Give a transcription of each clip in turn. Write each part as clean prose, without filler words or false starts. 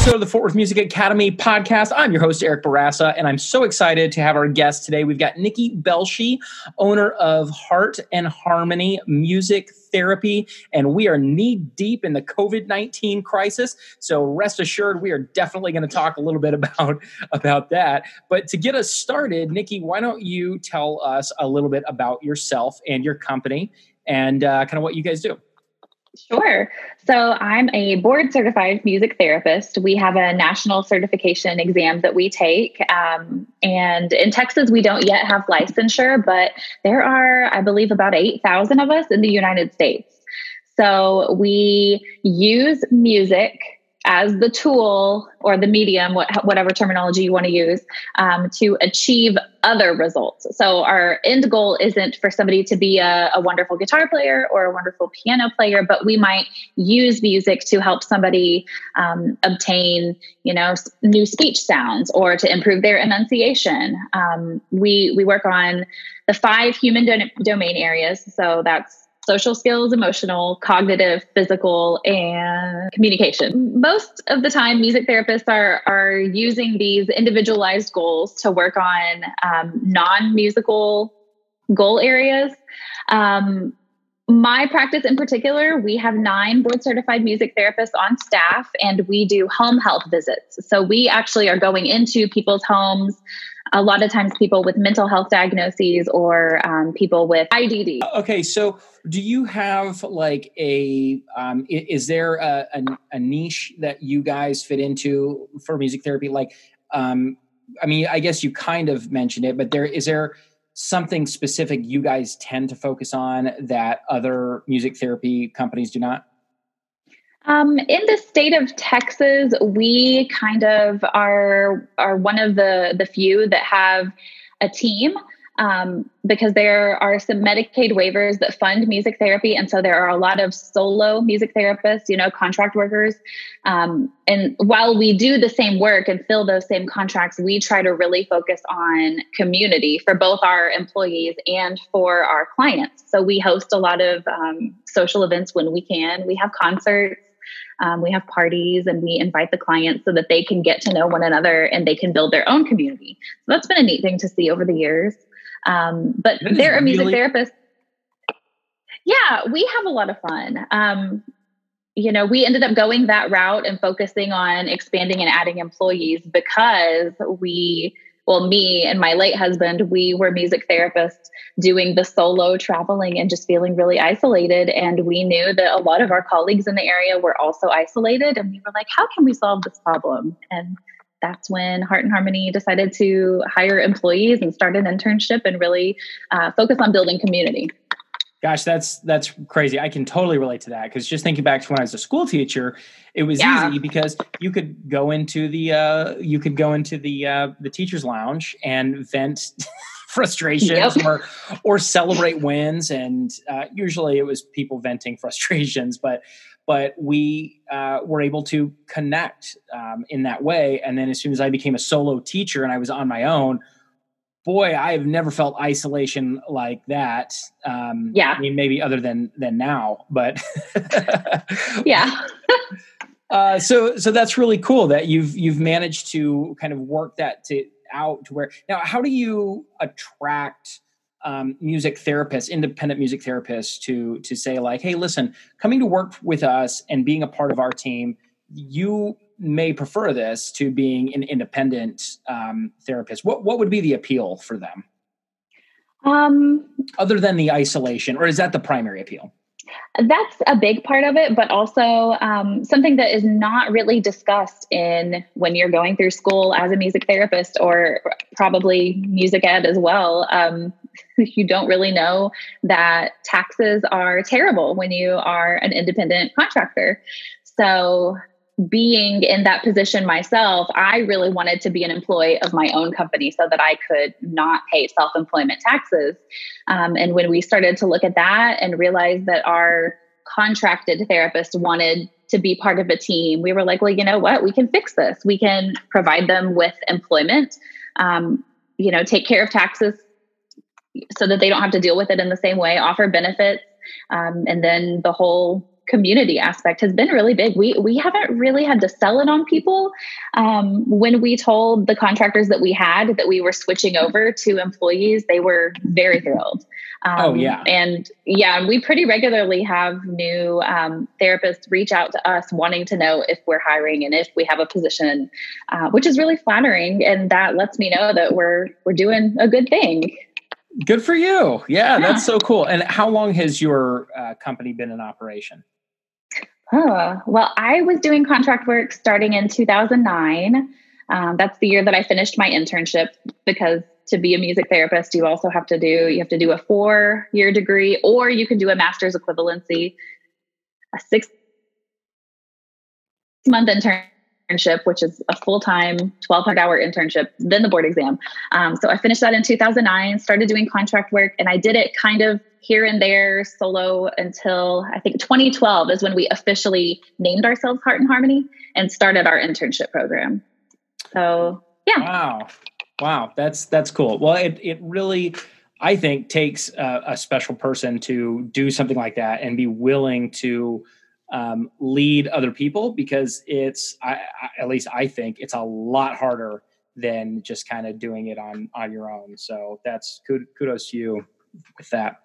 episode of the Fort Worth Music Academy podcast. I'm your host, Eric Barassa, and I'm so excited to have our guest today. We've got Nikki Belshi, owner of Heart and Harmony Music Therapy, and we are knee-deep in the COVID-19 crisis, so rest assured we are definitely going to talk a little bit about that. But to get us started, Nikki, why don't you tell us a little bit about yourself and your company and kind of what you guys do? Sure. So I'm a board-certified music therapist. We have a national certification exam that we take. And in Texas, we don't yet have licensure, but there are, I believe, about 8,000 of us in the United States. So we use music as the tool or the medium, whatever terminology you want to use, to achieve other results. So our end goal isn't for somebody to be a wonderful guitar player or a wonderful piano player, but we might use music to help somebody obtain, new speech sounds or to improve their enunciation. We work on the 5 human domain areas. So that's social skills, emotional, cognitive, physical, and communication. Most of the time, music therapists are using these individualized goals to work on non-musical goal areas. My practice in particular, we have 9 board-certified music therapists on staff, and we do home health visits. So we actually are going into people's homes. A lot of times people with mental health diagnoses or people with IDD. Okay, so do you have like is there a niche that you guys fit into for music therapy? Like, I mean, I guess you kind of mentioned it, but is there something specific you guys tend to focus on that other music therapy companies do not? In the state of Texas, we kind of are one of the few that have a team because there are some Medicaid waivers that fund music therapy. And so there are a lot of solo music therapists, contract workers. And while we do the same work and fill those same contracts, we try to really focus on community for both our employees and for our clients. So we host a lot of social events when we can. We have concerts. We have parties and we invite the clients so that they can get to know one another and they can build their own community. So that's been a neat thing to see over the years. But there are music therapists. Yeah, we have a lot of fun. We ended up going that route and focusing on expanding and adding employees because me and my late husband, we were music therapists doing the solo traveling and just feeling really isolated. And we knew that a lot of our colleagues in the area were also isolated. And we were like, how can we solve this problem? And that's when Heart and Harmony decided to hire employees and start an internship and really focus on building community. Gosh, that's crazy. I can totally relate to that because just thinking back to when I was a school teacher, it was easy because you could go into the teacher's lounge and vent frustrations or celebrate wins, and usually it was people venting frustrations, but we were able to connect in that way. And then as soon as I became a solo teacher and I was on my own, boy, I have never felt isolation like that. I mean, maybe other than now, but yeah. So that's really cool that you've managed to kind of work that out to where now. How do you attract music therapists, independent music therapists, to say like, hey, listen, coming to work with us and being a part of our team, you may prefer this to being an independent therapist. What would be the appeal for them? Other than the isolation, or is that the primary appeal? That's a big part of it, but also something that is not really discussed when you're going through school as a music therapist or probably music ed as well. You don't really know that taxes are terrible when you are an independent contractor. So being in that position myself, I really wanted to be an employee of my own company so that I could not pay self-employment taxes. And when we started to look at that and realized that our contracted therapist wanted to be part of a team, we were like, well, you know what? We can fix this. We can provide them with employment, take care of taxes so that they don't have to deal with it in the same way, offer benefits, and then the whole community aspect has been really big. We haven't really had to sell it on people. When we told the contractors that we had that we were switching over to employees, they were very thrilled. And we pretty regularly have new therapists reach out to us wanting to know if we're hiring and if we have a position, which is really flattering. And that lets me know that we're doing a good thing. Good for you. Yeah, that's so cool. And how long has your company been in operation? Oh, well, I was doing contract work starting in 2009. That's the year that I finished my internship, because to be a music therapist, you also have to do, you have to do a 4-year degree, or you can do a master's equivalency, a 6-month internship, which is a full-time 1,200-hour internship, then the board exam. So I finished that in 2009, started doing contract work, and I did it kind of here and there solo until I think 2012 is when we officially named ourselves Heart and Harmony and started our internship program. So yeah. Wow. That's cool. Well, it really, I think, takes a special person to do something like that and be willing to lead other people, because it's, at least I think it's a lot harder than just kind of doing it on your own. So that's kudos to you with that.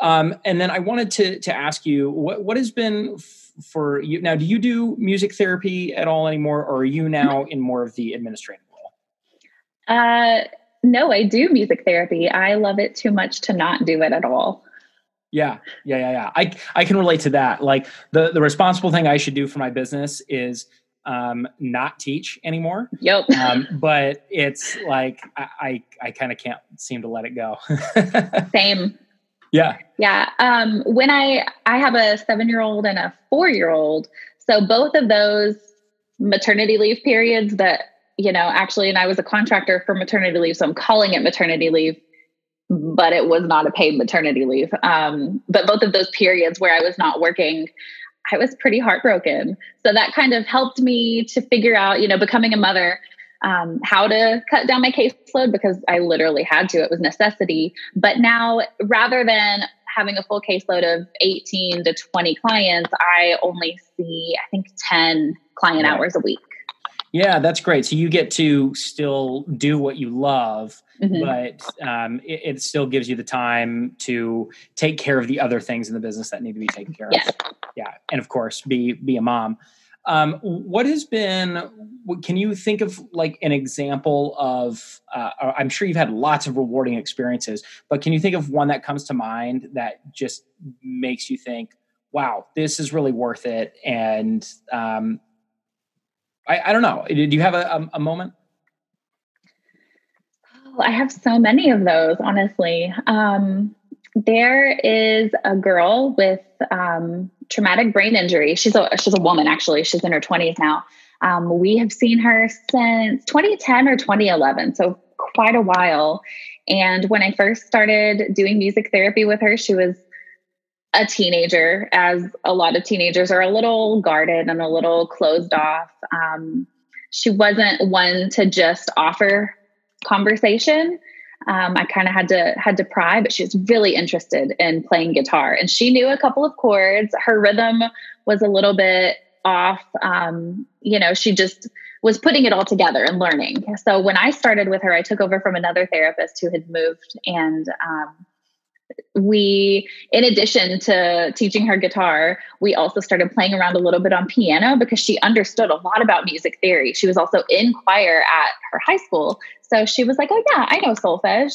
And then I wanted to ask you what has been for you now. Do you do music therapy at all anymore, or are you now in more of the administrative role? No, I do music therapy. I love it too much to not do it at all. Yeah. I can relate to that. Like the responsible thing I should do for my business is not teach anymore. Yep. But it's like I kind of can't seem to let it go. Same. Yeah. Yeah. When I have a 7-year-old and a 4-year-old, so both of those maternity leave periods that, you know, actually, and I was a contractor for maternity leave, so I'm calling it maternity leave, but it was not a paid maternity leave. But both of those periods where I was not working, I was pretty heartbroken. So that kind of helped me to figure out, you know, becoming a mother, how to cut down my caseload, because I literally had to, it was necessity. But now, rather than having a full caseload of 18 to 20 clients, I only see, I think, 10 client hours a week. Yeah, that's great. So you get to still do what you love, but it still gives you the time to take care of the other things in the business that need to be taken care of. Yeah. And of course, be a mom. Can you think of like an example of, I'm sure you've had lots of rewarding experiences, but can you think of one that comes to mind that just makes you think, wow, this is really worth it? And, I don't know. Did you have a moment? Oh, I have so many of those, honestly. There is a girl with traumatic brain injury. She's a woman, actually. She's in her 20s now. We have seen her since 2010 or 2011, so quite a while. And when I first started doing music therapy with her, she was a teenager, as a lot of teenagers are, a little guarded and a little closed off. She wasn't one to just offer conversation. I kind of had to pry, but she was really interested in playing guitar, and she knew a couple of chords. Her rhythm was a little bit off. You know, she just was putting it all together and learning. So when I started with her, I took over from another therapist who had moved, and, we, in addition to teaching her guitar, we also started playing around a little bit on piano, because she understood a lot about music theory. She was also in choir at her high school. So she was like, oh yeah, I know solfège.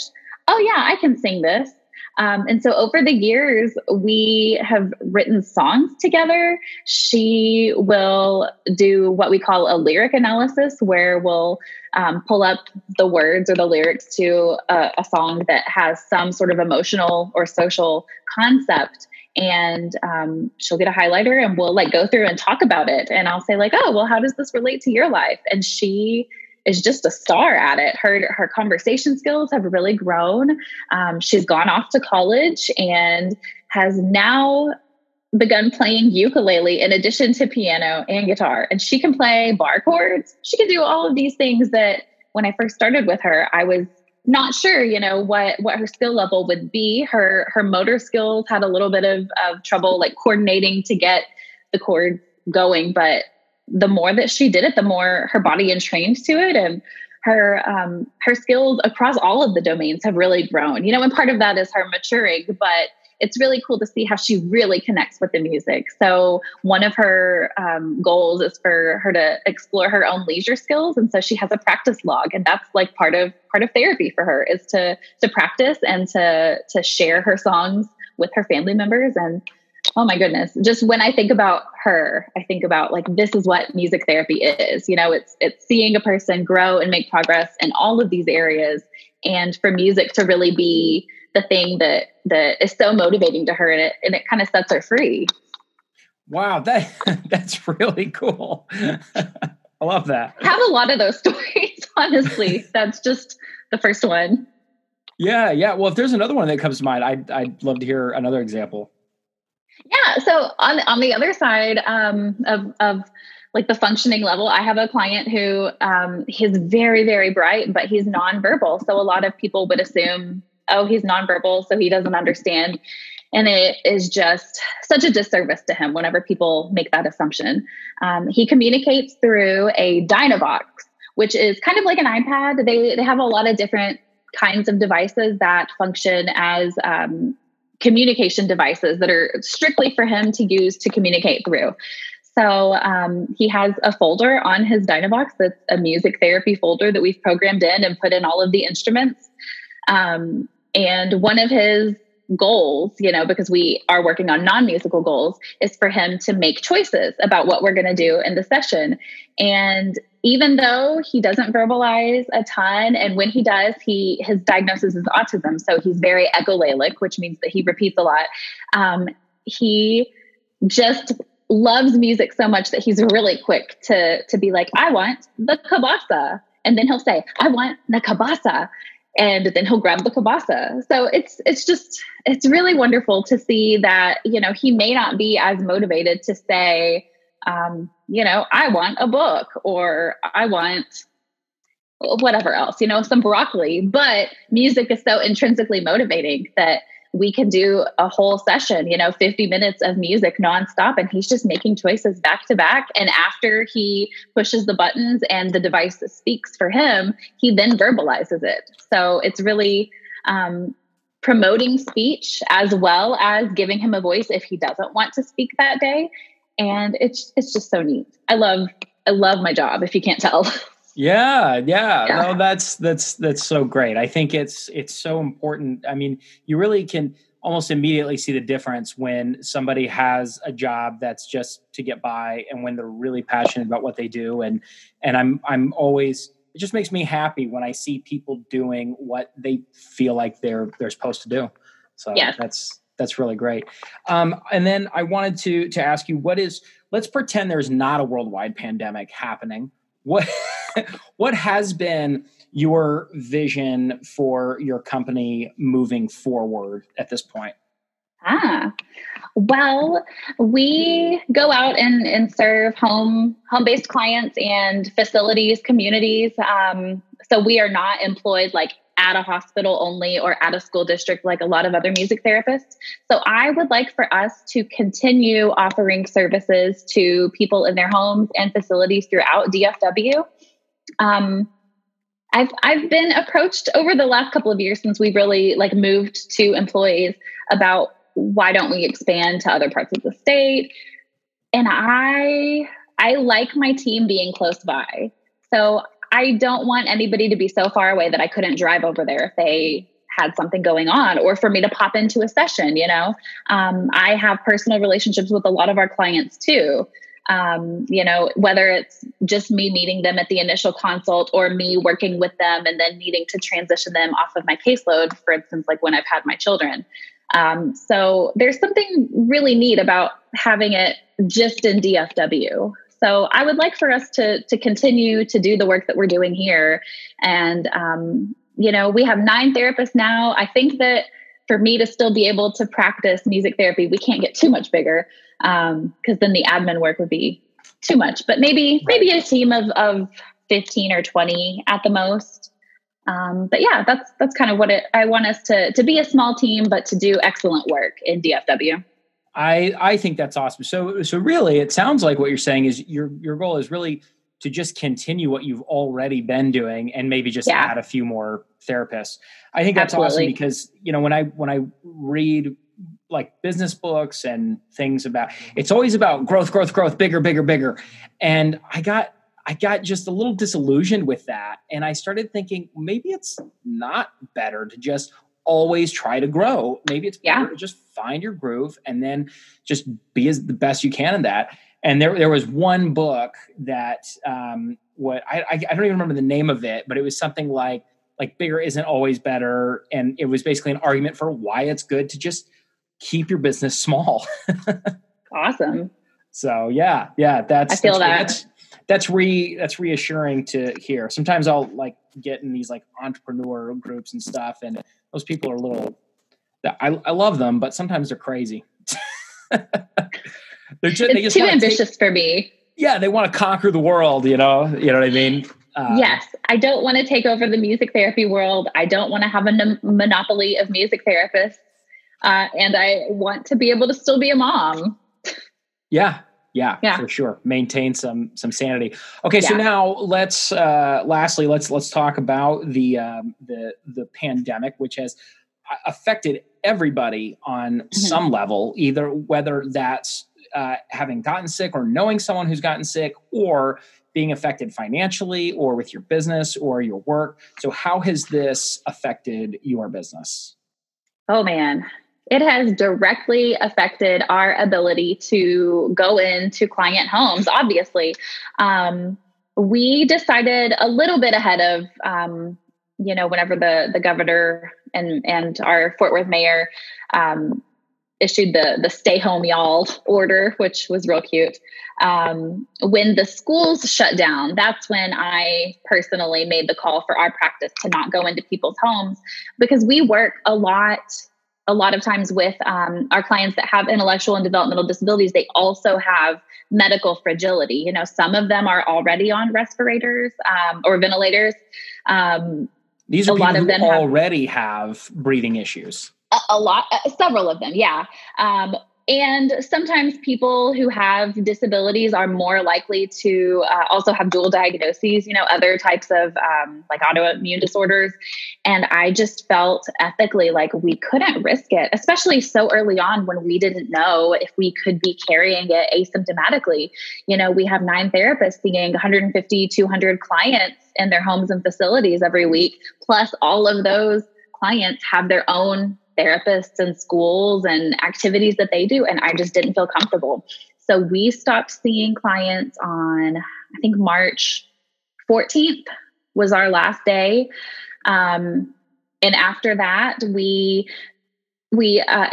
Oh yeah, I can sing this. And so over the years, we have written songs together. She will do what we call a lyric analysis, where we'll pull up the words or the lyrics to a song that has some sort of emotional or social concept. And she'll get a highlighter, and we'll like go through and talk about it. And I'll say like, oh, well, how does this relate to your life? And she is just a star at it. Her conversation skills have really grown. She's gone off to college and has now begun playing ukulele in addition to piano and guitar. And she can play bar chords. She can do all of these things that when I first started with her, I was not sure, you know, what her skill level would be. Her motor skills had a little bit of trouble, like coordinating to get the chord going. But the more that she did it, the more her body entrained to it, and her skills across all of the domains have really grown, you know, and part of that is her maturing, but it's really cool to see how she really connects with the music. So one of her goals is for her to explore her own leisure skills. And so she has a practice log, and that's like part of therapy for her is to practice and to share her songs with her family members. And oh my goodness, just when I think about her, I think about like, this is what music therapy is. You know, it's seeing a person grow and make progress in all of these areas, and for music to really be the thing that is so motivating to her, and it kind of sets her free. Wow. That's really cool. I love that. I have a lot of those stories, honestly. That's just the first one. Yeah. Yeah. Well, if there's another one that comes to mind, I'd love to hear another example. Yeah. So on the other side, of like the functioning level, I have a client who, he's very, very bright, but he's nonverbal. So a lot of people would assume, oh, he's nonverbal, so he doesn't understand. And it is just such a disservice to him whenever people make that assumption. He communicates through a Dynavox, which is kind of like an iPad. They have a lot of different kinds of devices that function as communication devices that are strictly for him to use to communicate through. So he has a folder on his Dynavox that's a music therapy folder that we've programmed in and put in all of the instruments. And one of his goals, you know, because we are working on non-musical goals, is for him to make choices about what we're going to do in the session. And even though he doesn't verbalize a ton, and when he does, his diagnosis is autism. So he's very echolalic, which means that he repeats a lot. He just loves music so much that he's really quick to be like, I want the kielbasa. And then he'll say, I want the kielbasa. And then he'll grab the kielbasa. So it's really wonderful to see that, you know, he may not be as motivated to say, you know, I want a book, or I want whatever else, you know, some broccoli, but music is so intrinsically motivating that we can do a whole session, you know, 50 minutes of music nonstop. And he's just making choices back to back. And after he pushes the buttons and the device speaks for him, he then verbalizes it. So it's really promoting speech as well as giving him a voice if he doesn't want to speak that day. And it's just so neat. I love my job, if you can't tell. Yeah. No, that's so great. I think it's so important. I mean, you really can almost immediately see the difference when somebody has a job that's just to get by, and when they're really passionate about what they do. And I'm always, it just makes me happy when I see people doing what they feel like they're supposed to do. So yeah. That's really great. And then I wanted to ask you, let's pretend there's not a worldwide pandemic happening. What has been your vision for your company moving forward at this point? Well, we go out and serve home-based clients and facilities, communities. So we are not employed like at a hospital only or at a school district like a lot of other music therapists. So I would like for us to continue offering services to people in their homes and facilities throughout DFW. I've been approached over the last couple of years since we really like moved to employees about why don't we expand to other parts of the state? And I like my team being close by. So I don't want anybody to be so far away that I couldn't drive over there if they had something going on, or for me to pop into a session, you know. I have personal relationships with a lot of our clients too. You know, whether it's just me meeting them at the initial consult or me working with them and then needing to transition them off of my caseload, for instance, like when I've had my children. So there's something really neat about having it just in DFW. So I would like for us to continue to do the work that we're doing here. And, you know, we have 9 therapists now. I think that for me to still be able to practice music therapy, we can't get too much bigger because then the admin work would be too much. But maybe a team of 15 or 20 at the most. But yeah, that's kind of what I want us to be a small team, but to do excellent work in DFW. I think that's awesome. So really it sounds like what you're saying is your goal is really to just continue what you've already been doing and maybe just add a few more therapists. I think that's awesome because, you know, when I read like business books and things about, it's always about growth, bigger. And I got just a little disillusioned with that. And I started thinking, maybe it's not better to just always try to grow. Maybe it's better to just find your groove and then just be as the best you can in that. And there was one book that I don't even remember the name of it, but it was something like bigger isn't always better. And it was basically an argument for why it's good to just keep your business small. Awesome. So yeah, that's reassuring to hear. Sometimes I'll like get in these like entrepreneur groups and stuff, and those people are I love them, but sometimes they're crazy. It's too ambitious for me. Yeah, they want to conquer the world, you know what I mean? Yes, I don't want to take over the music therapy world. I don't want to have a monopoly of music therapists. And I want to be able to still be a mom. Yeah, for sure. Maintain some sanity. Okay, so now let's talk about the pandemic, which has affected everybody on some level, either whether that's having gotten sick or knowing someone who's gotten sick or being affected financially or with your business or your work. So how has this affected your business? Oh man, it has directly affected our ability to go into client homes, obviously. We decided a little bit ahead of, whenever the governor and our Fort Worth mayor issued the stay home y'all order, which was real cute. When the schools shut down, that's when I personally made the call for our practice to not go into people's homes, because we work a lot of times with our clients that have intellectual and developmental disabilities. They also have medical fragility. You know, some of them are already on respirators or ventilators. These are people who already have breathing issues. Several of them. Yeah. And sometimes people who have disabilities are more likely to also have dual diagnoses, other types of like autoimmune disorders. And I just felt ethically like we couldn't risk it, especially so early on when we didn't know if we could be carrying it asymptomatically. We have 9 therapists seeing 150, 200 clients in their homes and facilities every week. Plus all of those clients have their own therapists and schools and activities that they do. And I just didn't feel comfortable. So we stopped seeing clients on, I think March 14th was our last day. And after that, we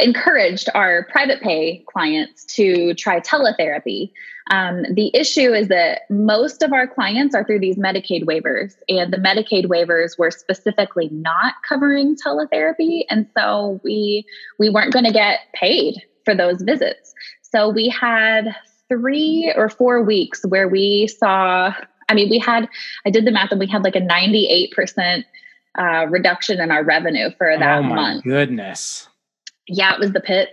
encouraged our private pay clients to try teletherapy. The issue is that most of our clients are through these Medicaid waivers, and the Medicaid waivers were specifically not covering teletherapy. And so we weren't going to get paid for those visits. So we had 3 or 4 weeks where I did the math and we had like a 98% reduction in our revenue for that month. Oh my goodness. Yeah, it was the pit.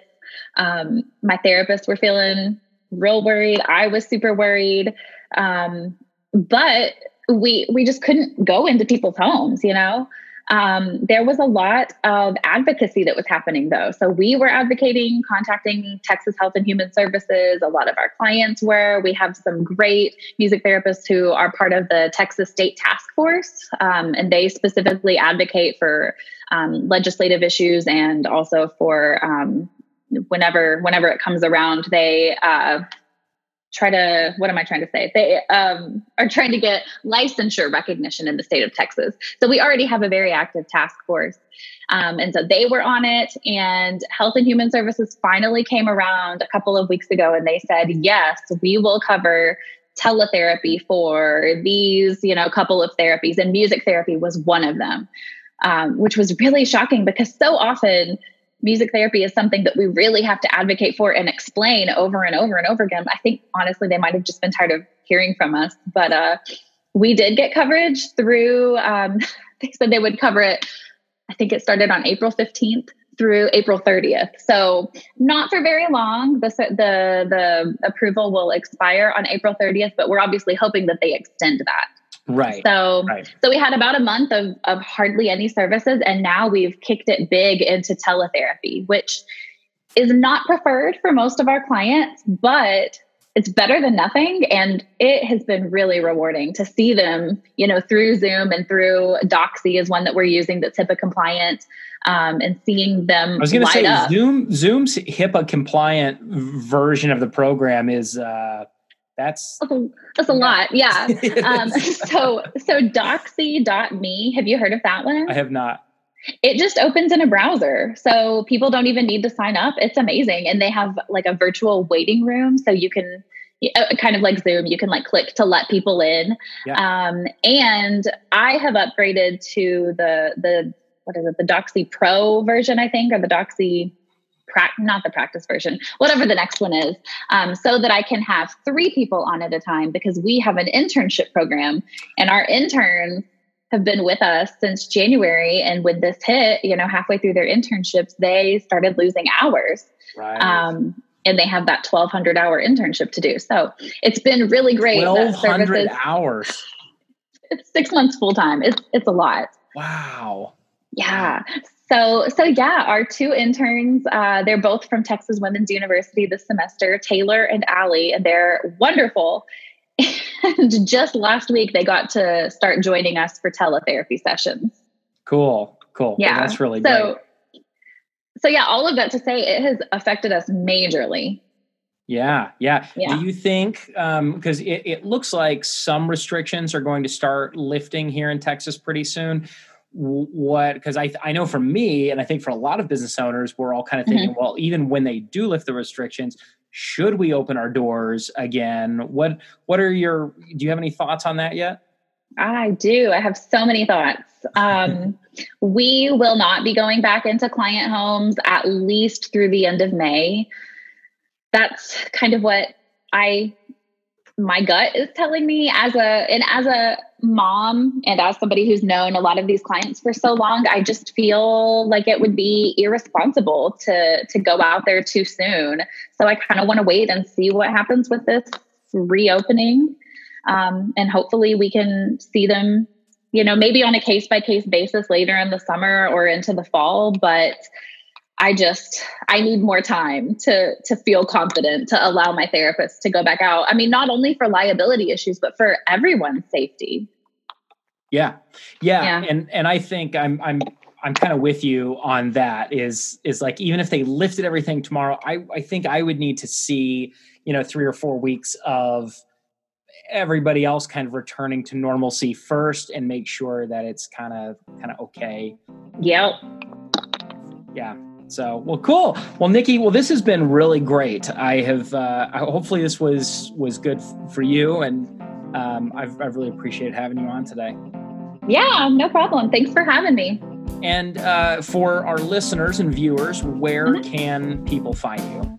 My therapists were feeling real worried. I was super worried. But we just couldn't go into people's homes, There was a lot of advocacy that was happening though. So we were advocating, contacting Texas Health and Human Services. A lot of our clients were. We have some great music therapists who are part of the Texas State Task Force. And they specifically advocate for legislative issues, and also for whenever it comes around, they are trying to get licensure recognition in the state of Texas. So we already have a very active task force. And so they were on it, and Health and Human Services finally came around a couple of weeks ago, and they said, yes, we will cover teletherapy for these, couple of therapies, and music therapy was one of them, which was really shocking, because so often music therapy is something that we really have to advocate for and explain over and over and over again. I think, honestly, they might have just been tired of hearing from us. But we did get coverage through they said they would cover it. I think it started on April 15th through April 30th. So not for very long. The approval will expire on April 30th, but we're obviously hoping that they extend that. Right. So we had about a month of hardly any services, and now we've kicked it big into teletherapy, which is not preferred for most of our clients, but it's better than nothing. And it has been really rewarding to see them, through Zoom and through Doxy is one that we're using that's HIPAA compliant, and seeing them light up. I was going to say Zoom's HIPAA compliant version of the program is, That's a lot. Yeah. So doxy.me, have you heard of that one? I have not. It just opens in a browser. So people don't even need to sign up. It's amazing. And they have like a virtual waiting room. So you can kind of like Zoom, you can like click to let people in. Yeah. And I have upgraded to the Doxy Pro version, I think, or the Doxy not the practice version, whatever the next one is, so that I can have 3 people on at a time, because we have an internship program and our interns have been with us since January. And when this hit, halfway through their internships, they started losing hours. Right. And they have that 1,200-hour internship to do. So it's been really great. 1,200 hours. It's 6 months full time. It's a lot. Wow. Yeah. So our 2 interns, they're both from Texas Women's University this semester, Taylor and Allie, and they're wonderful. And just last week, they got to start joining us for teletherapy sessions. Cool. Yeah. That's really great. So yeah, all of that to say, it has affected us majorly. Yeah. Do you think, because it looks like some restrictions are going to start lifting here in Texas pretty soon. Because I know for me, and I think for a lot of business owners, we're all kind of thinking, well, even when they do lift the restrictions, should we open our doors again? Do you have any thoughts on that yet? I do. I have so many thoughts. We will not be going back into client homes at least through the end of May. That's kind of what my gut is telling me as a mom and as somebody who's known a lot of these clients for so long. I just feel like it would be irresponsible to go out there too soon. So I kind of want to wait and see what happens with this reopening. And hopefully we can see them, maybe on a case-by-case basis later in the summer or into the fall, but I need more time to feel confident to allow my therapist to go back out. I mean, not only for liability issues, but for everyone's safety. Yeah. And I think I'm kind of with you on that is like, even if they lifted everything tomorrow, I think I would need to see, 3 or 4 weeks of everybody else kind of returning to normalcy first and make sure that it's kind of okay. Yep. Yeah. So, well, cool. Well, Nikki, this has been really great. I have, hopefully this was good for you, and I've really appreciated having you on today. Yeah, no problem. Thanks for having me. And for our listeners and viewers, where can people find you?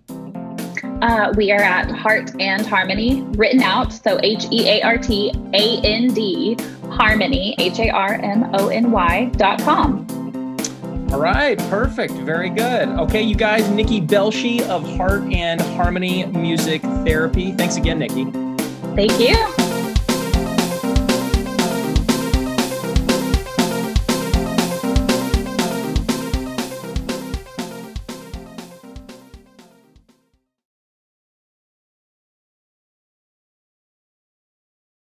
We are at Heart and Harmony, written out. So HEARTAND, Harmony, HARMONY.com. All right. Perfect. Very good. Okay, you guys, Nikki Belshi of Heart and Harmony Music Therapy. Thanks again, Nikki. Thank you.